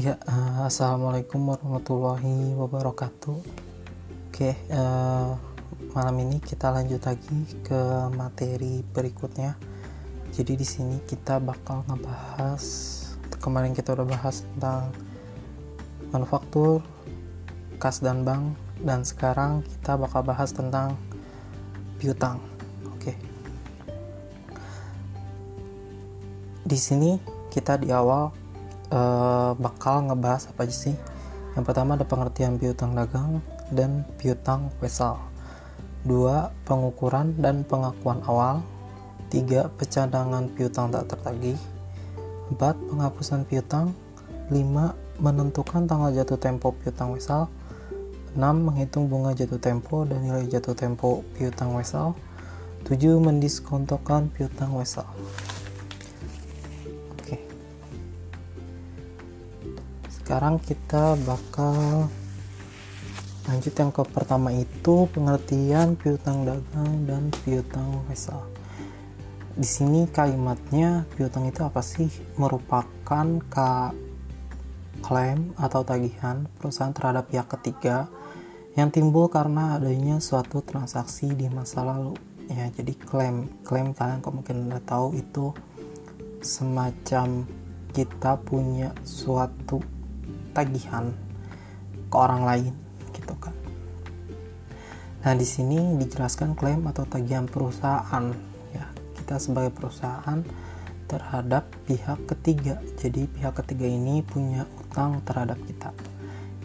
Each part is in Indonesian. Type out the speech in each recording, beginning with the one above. Ya, assalamualaikum warahmatullahi wabarakatuh. Oke, malam ini kita lanjut lagi ke materi berikutnya. Jadi di sini kita bakal ngebahas, kemarin kita udah bahas tentang manufaktur, kas dan bank, dan sekarang kita bakal bahas tentang piutang. Oke. Di sini kita di awal bakal ngebahas apa aja sih. Yang pertama ada pengertian piutang dagang dan piutang wesel. 2. Pengukuran dan pengakuan awal. 3. Pencadangan piutang tak tertagih. 4. Penghapusan piutang. 5. Menentukan tanggal jatuh tempo piutang wesel. 6. Menghitung bunga jatuh tempo dan nilai jatuh tempo piutang wesel. 7. Mendiskontokan piutang wesel. Sekarang kita bakal lanjut yang ke pertama, itu pengertian piutang dagang dan piutang wesel. Di sini kalimatnya piutang itu apa sih? Merupakan klaim atau tagihan perusahaan terhadap pihak ketiga yang timbul karena adanya suatu transaksi di masa lalu. Ya, jadi klaim kalian kok mungkin udah tahu, itu semacam kita punya suatu tagihan ke orang lain gitu kan. Nah, di sini dijelaskan klaim atau tagihan perusahaan, ya, kita sebagai perusahaan terhadap pihak ketiga. Jadi pihak ketiga ini punya utang terhadap kita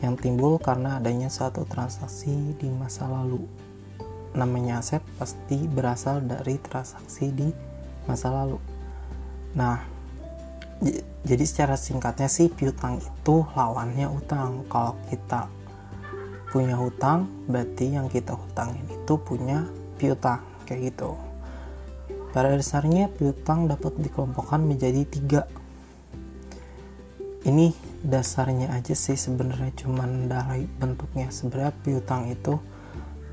yang timbul karena adanya suatu transaksi di masa lalu. Namanya aset pasti berasal dari transaksi di masa lalu. Nah, jadi secara singkatnya sih, piutang itu lawannya utang. Kalau kita punya hutang, berarti yang kita hutangin itu punya piutang, kayak gitu. Pada dasarnya piutang dapat dikelompokkan menjadi 3. Ini dasarnya aja sih, sebenarnya cuman dari bentuknya. Sebenarnya piutang itu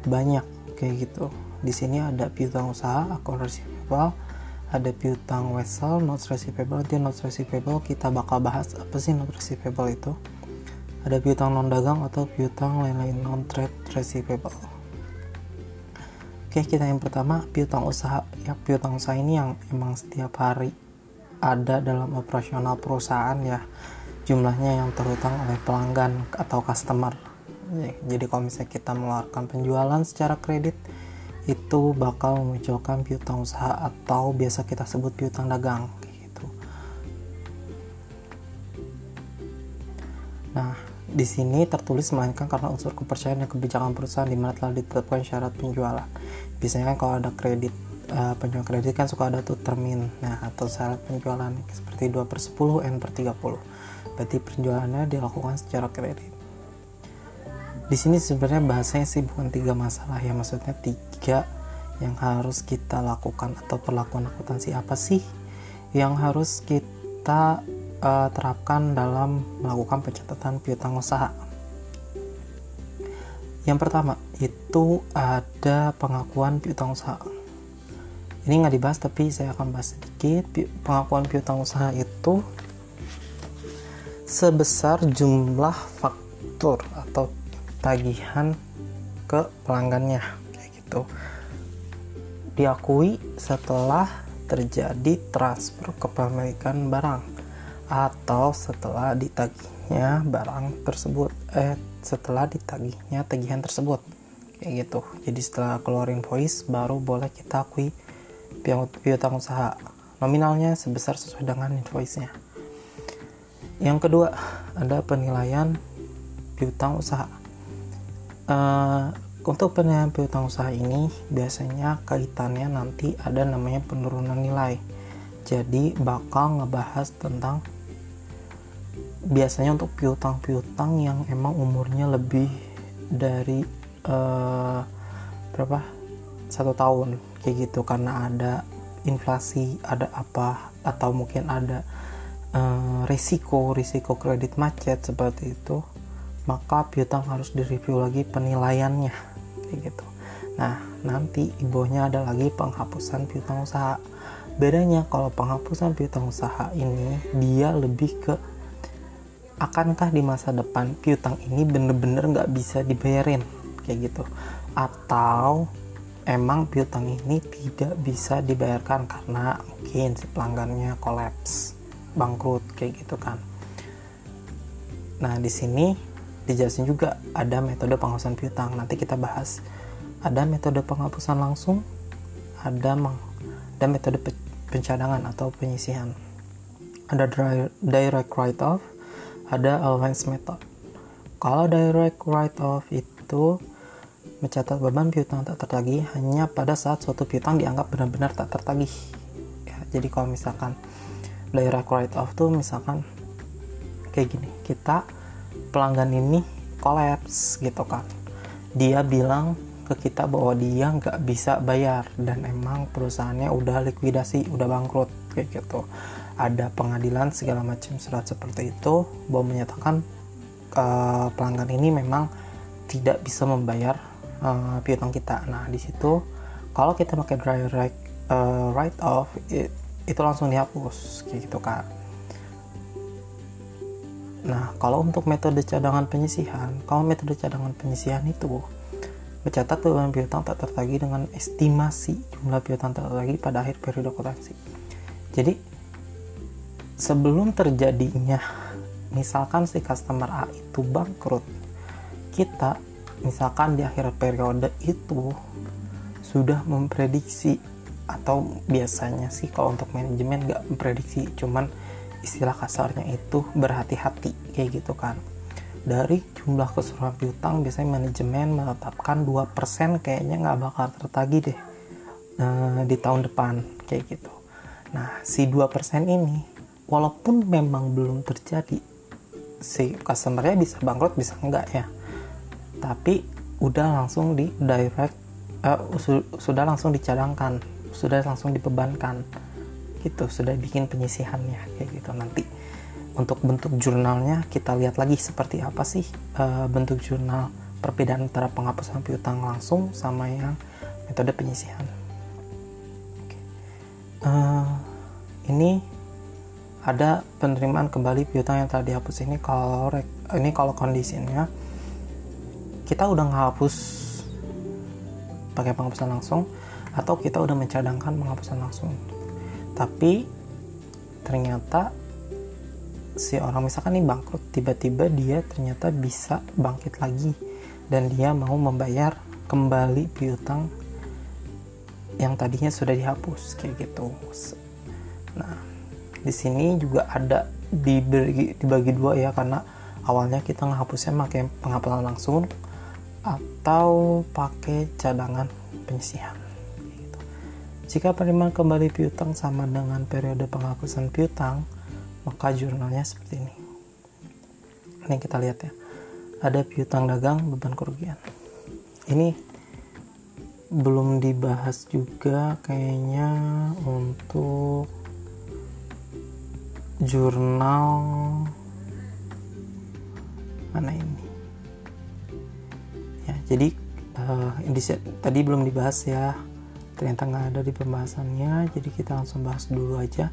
banyak, kayak gitu. Di sini ada piutang usaha, account receivable. Ada piutang wesel, notes receivable. Nanti notes receivable kita bakal bahas apa sih notes receivable itu. Ada piutang non dagang atau piutang lain-lain non trade receivable. Oke, kita yang pertama piutang usaha. Ya, piutang usaha ini yang emang setiap hari ada dalam operasional perusahaan, ya. Jumlahnya yang terutang oleh pelanggan atau customer. Jadi kalau misalnya kita mengeluarkan penjualan secara kredit, itu bakal memunculkan piutang usaha atau biasa kita sebut piutang dagang, kayak gitu. Nah, di sini tertulis melainkan karena unsur kepercayaan dan kebijakan perusahaan di mana telah ditetapkan syarat penjualan. Biasanya kan kalau ada kredit, penjualan kredit kan suka ada tuh termin, nah, atau syarat penjualan seperti 2/10, N/30. Berarti penjualannya dilakukan secara kredit. Di sini sebenarnya bahasanya sih bukan 3 masalah, ya, maksudnya 3 yang harus kita lakukan atau perlakuan akuntansi apa sih yang harus kita terapkan dalam melakukan pencatatan piutang usaha. Yang pertama itu ada pengakuan piutang usaha. Ini nggak dibahas, tapi saya akan bahas sedikit. Pengakuan piutang usaha itu sebesar jumlah faktur atau tagihan ke pelanggannya, kayak gitu. Diakui setelah terjadi transfer kepemilikan barang atau setelah ditagihnya barang tersebut, setelah ditagihnya tagihan tersebut, kayak gitu. Jadi setelah keluar invoice baru boleh kita akui piutang usaha. Nominalnya sebesar sesuai dengan invoice-nya. Yang kedua, ada penilaian piutang usaha. Untuk penilaian piutang usaha ini biasanya kaitannya nanti ada namanya penurunan nilai. Jadi bakal ngebahas tentang biasanya untuk piutang-piutang yang emang umurnya lebih dari berapa? 1 tahun, kayak gitu, karena ada inflasi, ada apa, atau mungkin ada risiko kredit macet seperti itu. Maka piutang harus direview lagi penilaiannya, kayak gitu. Nah, nanti ibohnya ada lagi penghapusan piutang usaha. Bedanya kalau penghapusan piutang usaha ini dia lebih ke akankah di masa depan piutang ini bener-bener nggak bisa dibayarin kayak gitu, atau emang piutang ini tidak bisa dibayarkan karena mungkin si pelanggannya kolaps, bangkrut kayak gitu kan. Nah, di sini dijelasin juga ada metode penghapusan piutang. Nanti kita bahas ada metode penghapusan langsung, ada metode pencadangan atau penyisihan, ada direct write-off, ada allowance method. Kalau direct write-off itu mencatat beban piutang tak tertagih hanya pada saat suatu piutang dianggap benar-benar tak tertagih. Ya, jadi kalau misalkan direct write-off tuh misalkan kayak gini, kita pelanggan ini kolaps gitu kan, dia bilang ke kita bahwa dia nggak bisa bayar dan emang perusahaannya udah likuidasi, udah bangkrut kayak gitu, ada pengadilan segala macam surat seperti itu bahwa menyatakan pelanggan ini memang tidak bisa membayar piutang kita. Nah, di situ kalau kita pakai direct write off itu langsung dihapus kayak gitu kan. Nah, kalau untuk metode cadangan penyisihan, kalau metode cadangan penyisihan itu mencatat beban piutang tak tertagih dengan estimasi jumlah piutang tak tertagih pada akhir periode akuntansi. Jadi sebelum terjadinya misalkan si customer A itu bangkrut, kita misalkan di akhir periode itu sudah memprediksi, atau biasanya sih kalau untuk manajemen nggak memprediksi, cuman istilah kasarnya itu berhati-hati kayak gitu kan. Dari jumlah keseluruhan piutang biasanya manajemen menetapkan 2% kayaknya nggak bakal tertagih deh di tahun depan kayak gitu. Nah, si 2% ini walaupun memang belum terjadi, si customernya bisa bangkrut bisa enggak ya, tapi udah langsung di direct sudah langsung dicadangkan, sudah langsung dibebankan gitu, sudah bikin penyisihannya kayak gitu. Nanti untuk bentuk jurnalnya kita lihat lagi seperti apa sih bentuk jurnal perbedaan antara penghapusan piutang langsung sama yang metode penyisihan. Okay. Ini ada penerimaan kembali piutang yang telah dihapus. Ini kalau kondisinya kita udah ngehapus pakai penghapusan langsung atau kita udah mencadangkan penghapusan langsung, tapi ternyata si orang misalkan ini bangkrut, tiba-tiba dia ternyata bisa bangkit lagi dan dia mau membayar kembali piutang yang tadinya sudah dihapus kayak gitu. Nah, di sini juga ada dibagi dua ya, karena awalnya kita ngehapusnya pakai penghapusan langsung atau pakai cadangan penyisihan gitu. Jika penerimaan kembali piutang sama dengan periode penghapusan piutang, maka jurnalnya seperti ini. Ini kita lihat ya, ada piutang dagang, beban kerugian. Ini belum dibahas juga kayaknya untuk jurnal mana ini ya. Jadi tadi belum dibahas ya, ternyata nggak ada di pembahasannya, jadi kita langsung bahas dulu aja.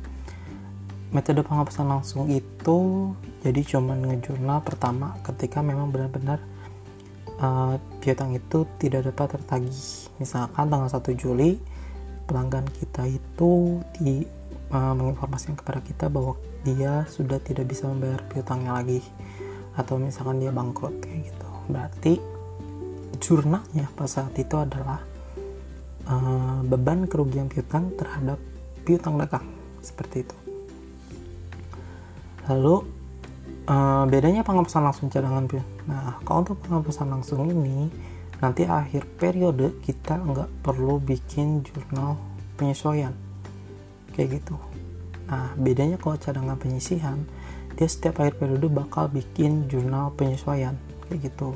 Metode penghapusan langsung itu jadi cuman ngejurnal pertama ketika memang benar-benar piutang itu tidak dapat tertagih. Misalkan tanggal 1 Juli pelanggan kita itu menginformasikan kepada kita bahwa dia sudah tidak bisa membayar piutangnya lagi atau misalkan dia bangkrut kayak gitu. Berarti jurnalnya pada saat itu adalah beban kerugian piutang terhadap piutang dagang seperti itu. Lalu bedanya penghapusan langsung cadangan. Nah, kalau untuk penghapusan langsung ini nanti akhir periode kita nggak perlu bikin jurnal penyesuaian kayak gitu. Nah, bedanya kalau cadangan penyisihan dia setiap akhir periode bakal bikin jurnal penyesuaian kayak gitu.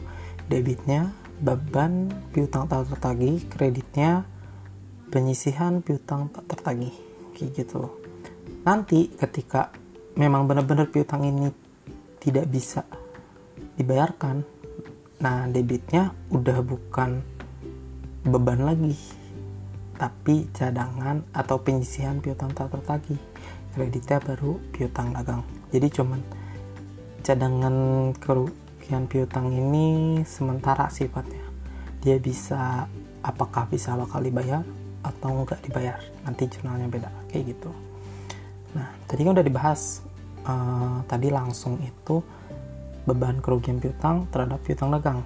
Debitnya beban piutang tak tertagih, kreditnya penyisihan piutang tak tertagih kayak gitu. Nanti ketika memang benar-benar piutang ini tidak bisa dibayarkan, nah debitnya udah bukan beban lagi, tapi cadangan atau penyisihan piutang tak tertagih. Kreditnya baru piutang dagang. Jadi cuman cadangan kerugian piutang ini sementara sifatnya. Dia bisa apakah bisa bakal dibayar atau enggak dibayar, nanti jurnalnya beda kayak gitu. Nah, tadi kan udah dibahas, tadi langsung itu beban kerugian piutang terhadap piutang dagang.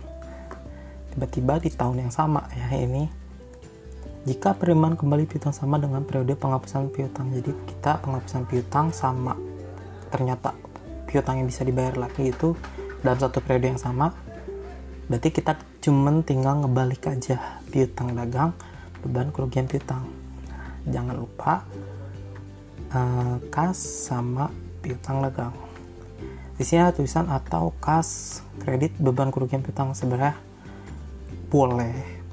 Tiba-tiba di tahun yang sama ya ini, jika penerimaan kembali piutang sama dengan periode penghapusan piutang, jadi kita penghapusan piutang sama, ternyata piutang yang bisa dibayar lagi itu dalam satu periode yang sama, berarti kita cuman tinggal ngebalik aja piutang dagang, beban kerugian piutang. Jangan lupa kas sama piutang dagang. Di sini ada tulisan atau kas kredit beban kerugian piutang. Sebenarnya boleh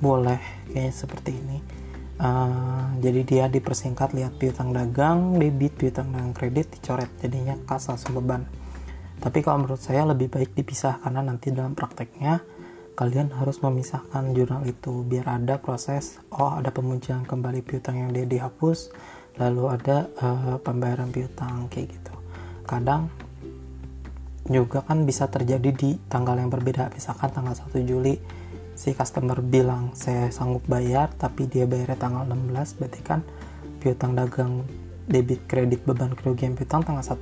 kayaknya seperti ini. Jadi dia dipersingkat, lihat piutang dagang debit, piutang dagang kredit, dicoret, jadinya kas langsung beban. Tapi kalau menurut saya lebih baik dipisah, karena nanti dalam prakteknya kalian harus memisahkan jurnal itu biar ada proses, ada pemunculan kembali piutang yang dia dihapus, lalu ada pembayaran piutang kayak gitu. Kadang juga kan bisa terjadi di tanggal yang berbeda, misalkan tanggal 1 Juli si customer bilang saya sanggup bayar, tapi dia bayarnya tanggal 16, berarti kan piutang dagang debit kredit beban kerugian piutang tanggal 1,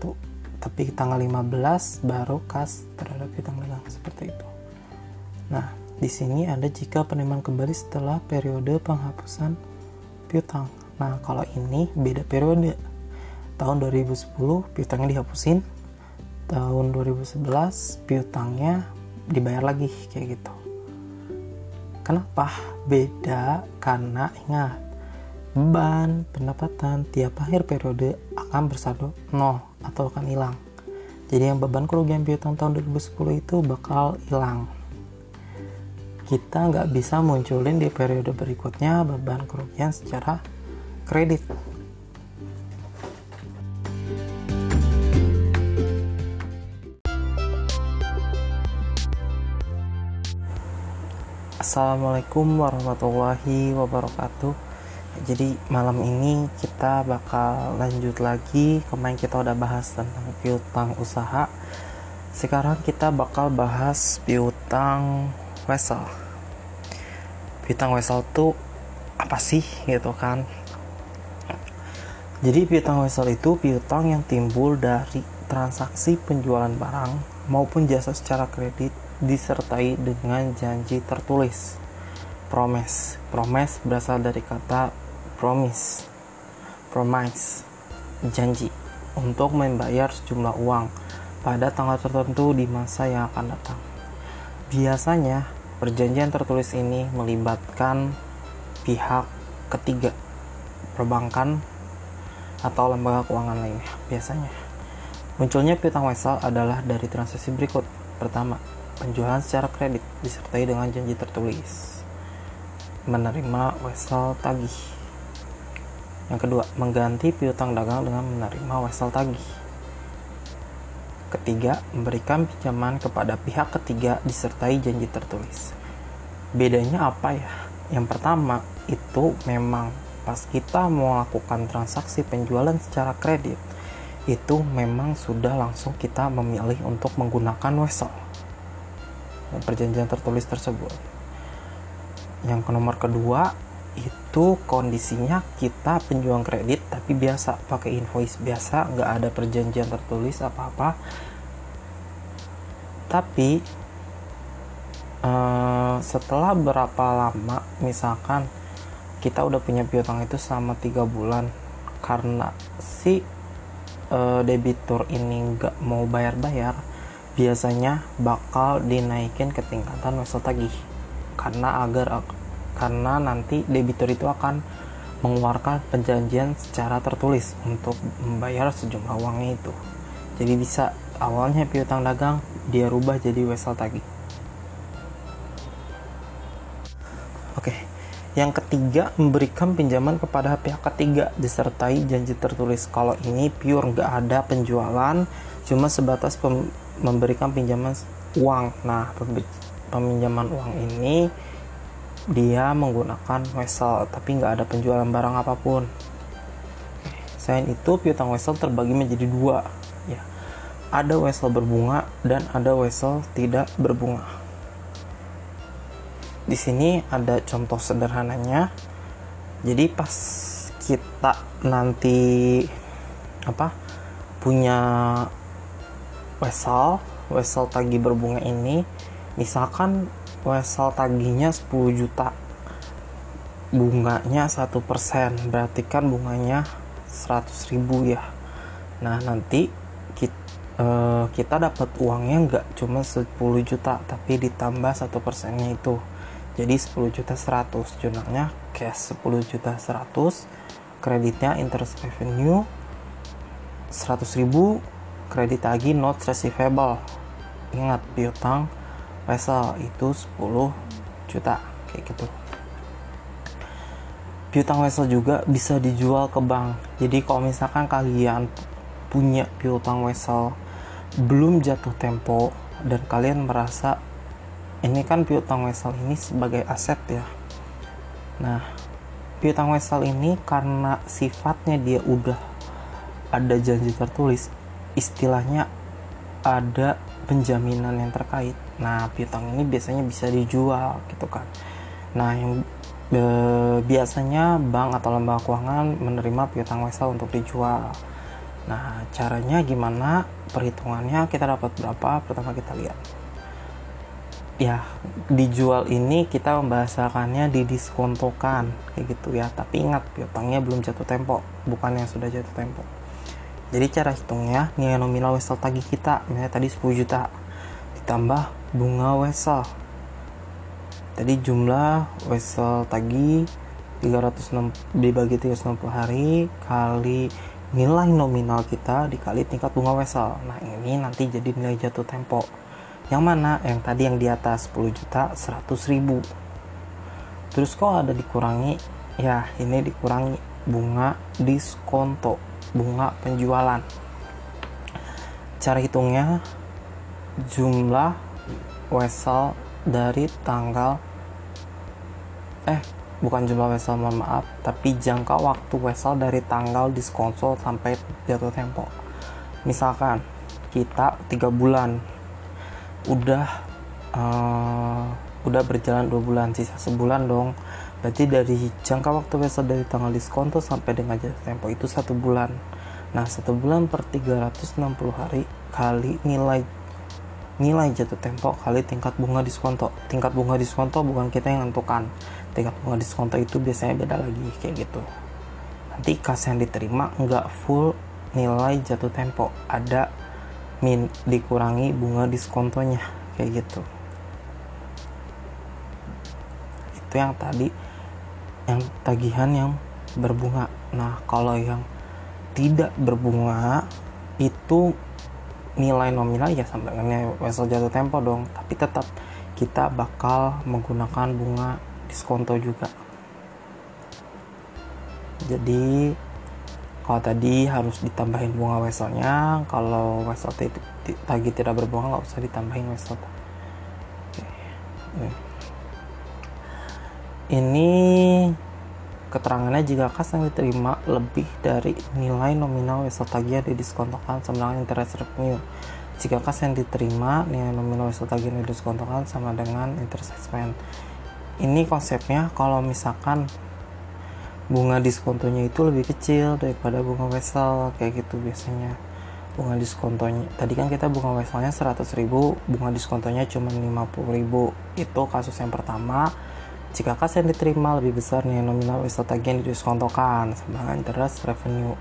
tapi tanggal 15 baru kas terhadap piutang dagang, seperti itu. Nah, di sini ada jika penerimaan kembali setelah periode penghapusan piutang. Nah, kalau ini beda periode. Tahun 2010 piutangnya dihapusin, tahun 2011 piutangnya dibayar lagi kayak gitu. Kenapa beda? Karena ingat, beban pendapatan tiap akhir periode akan bersaldo 0 atau akan hilang. Jadi yang beban kerugian piutang tahun 2010 itu bakal hilang. Kita nggak bisa munculin di periode berikutnya beban kerugian secara kredit. Assalamualaikum warahmatullahi wabarakatuh. Jadi malam ini kita bakal lanjut lagi. Kemarin kita udah bahas tentang piutang usaha. Sekarang kita bakal bahas piutang wesel. Piutang wesel tuh apa sih gitu kan? Jadi piutang wesel itu piutang yang timbul dari transaksi penjualan barang maupun jasa secara kredit, disertai dengan janji tertulis, promise. Promise berasal dari kata promise, promise, janji, untuk membayar sejumlah uang pada tanggal tertentu di masa yang akan datang. Biasanya perjanjian tertulis ini melibatkan pihak ketiga, perbankan atau lembaga keuangan lainnya. Biasanya munculnya piutang wesel adalah dari transaksi berikut. Pertama, penjualan secara kredit disertai dengan janji tertulis, menerima wesel tagih. Yang kedua, mengganti piutang dagang dengan menerima wesel tagih. Ketiga, memberikan pinjaman kepada pihak ketiga disertai janji tertulis. Bedanya apa ya? Yang pertama itu memang pas kita mau lakukan transaksi penjualan secara kredit, itu memang sudah langsung kita memilih untuk menggunakan wesel, perjanjian tertulis tersebut. Yang nomor kedua itu kondisinya kita penjualan kredit tapi biasa pakai invoice biasa, nggak ada perjanjian tertulis apa-apa, tapi setelah berapa lama, misalkan kita udah punya piutang itu selama 3 bulan, karena si debitur ini nggak mau bayar-bayar, biasanya bakal dinaikin ke tingkatan wesel tagih, karena nanti debitur itu akan mengeluarkan perjanjian secara tertulis untuk membayar sejumlah uangnya itu. Jadi bisa awalnya piutang dagang dia rubah jadi wesel tagih. Oke. Yang ketiga, memberikan pinjaman kepada pihak ketiga disertai janji tertulis. Kalau ini pure nggak ada penjualan, cuma sebatas memberikan pinjaman uang. Nah, peminjaman uang ini dia menggunakan wesel tapi nggak ada penjualan barang apapun. Selain itu, piutang wesel terbagi menjadi 2 ya. Ada wesel berbunga dan ada wesel tidak berbunga. Di sini ada contoh sederhananya. Jadi pas kita nanti punya wesel tagi berbunga ini, misalkan wesel taginya 10 juta, bunganya 1%, berarti kan bunganya 100.000 ya. Nah nanti kita dapat uangnya nggak cuma 10 juta, tapi ditambah 1%-nya itu. Jadi 10.100.000, jurnalnya cash 10.100.000, kreditnya interest revenue 100.000, kredit lagi notes receivable. Ingat, piutang wesel itu 10 juta kayak gitu. Piutang wesel juga bisa dijual ke bank. Jadi kalau misalkan kalian punya piutang wesel belum jatuh tempo dan kalian merasa ini kan piutang wesel ini sebagai aset ya. Nah, piutang wesel ini karena sifatnya dia udah ada janji tertulis, istilahnya ada penjaminan yang terkait. Nah, piutang ini biasanya bisa dijual gitu kan. Nah, yang biasanya bank atau lembaga keuangan menerima piutang wesel untuk dijual. Nah, caranya gimana? Perhitungannya kita dapat berapa? Pertama kita lihat. Ya, dijual ini kita membahasakannya didiskontokan kayak gitu ya. Tapi ingat, piutangnya belum jatuh tempo, bukan yang sudah jatuh tempo. Jadi cara hitungnya, nilai nominal wesel tagih kita, misalnya tadi 10 juta, ditambah bunga wesel. Tadi jumlah wesel tagih 360 dibagi 360 hari kali nilai nominal kita dikali tingkat bunga wesel. Nah, ini nanti jadi nilai jatuh tempo. Yang mana? Yang tadi yang di atas 10 juta 100.000. Terus kok ada dikurangi? Ya, ini dikurangi bunga diskonto, bunga penjualan. Cara hitungnya jumlah wesel dari tanggal bukan jumlah wesel, mohon maaf, tapi jangka waktu wesel dari tanggal diskonto sampai jatuh tempo. Misalkan kita 3 bulan udah berjalan 2 bulan, sisa sebulan dong. Berarti dari jangka waktu wesel dari tanggal diskonto sampai dengan jatuh tempo itu 1 bulan. Nah, 1 bulan per 360 hari kali nilai jatuh tempo kali tingkat bunga diskonto. Tingkat bunga diskonto bukan kita yang menentukan. Tingkat bunga diskonto itu biasanya beda lagi kayak gitu. Nanti kas yang diterima nggak full nilai jatuh tempo, ada dikurangi bunga diskontonya kayak gitu. Itu yang tadi, yang tagihan yang berbunga. Nah, kalau yang tidak berbunga itu nilai nominal ya sama dengan wesel jatuh tempo dong, tapi tetap kita bakal menggunakan bunga diskonto juga. Jadi kalau tadi harus ditambahin bunga weselnya, kalau wesel tagih tidak berbunga nggak usah ditambahin wesel. Ini keterangannya, jika kas yang diterima lebih dari nilai nominal wesel tagih didiskontokan sama dengan interest revenue. Jika kas yang diterima nilai nominal wesel tagih didiskontokan sama dengan interest expense. Ini konsepnya kalau misalkan bunga diskontonya itu lebih kecil daripada bunga wesel kayak gitu biasanya. Bunga diskontonya tadi kan kita bunga weselnya 100.000, bunga diskontonya cuma 50.000. Itu kasus yang pertama. Jika kas yang diterima lebih besar nih nominal wesel tagih yang didiskontokan sama interest revenue,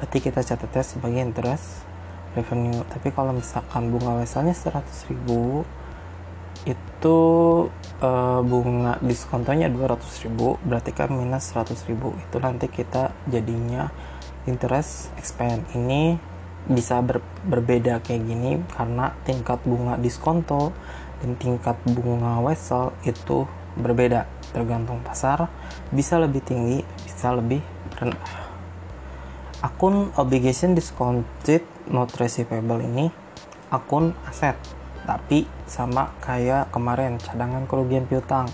berarti kita catatnya sebagai interest revenue. Tapi kalau misalkan bunga weselnya 100.000, itu bunga diskontonya 200.000, berarti kan minus 100.000. Itu nanti kita jadinya interest expense. Ini bisa berbeda kayak gini karena tingkat bunga diskonto dan tingkat bunga wesel itu berbeda tergantung pasar, bisa lebih tinggi, bisa lebih rendah. Akun obligation discounted not receivable ini akun aset, tapi sama kayak kemarin cadangan kerugian piutang,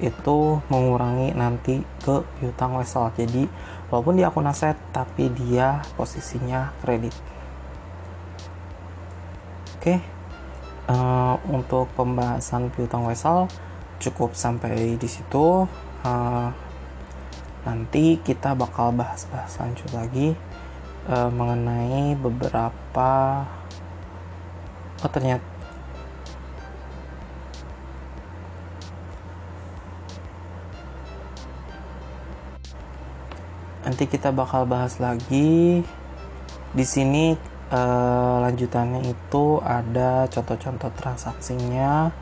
itu mengurangi nanti ke piutang wesel. Jadi walaupun dia akun aset tapi dia posisinya kredit. Oke, Untuk pembahasan piutang wesel cukup sampai di situ. Nanti kita bakal bahas lanjut lagi mengenai beberapa nanti kita bakal bahas lagi di sini. Lanjutannya itu ada contoh-contoh transaksinya.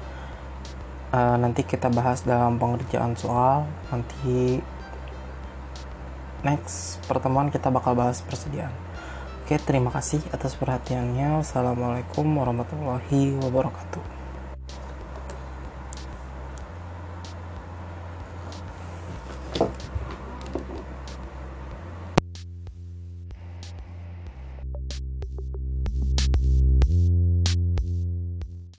Nanti kita bahas dalam pengerjaan soal. Nanti next pertemuan kita bakal bahas persediaan. Oke, terima kasih atas perhatiannya. Assalamualaikum warahmatullahi wabarakatuh.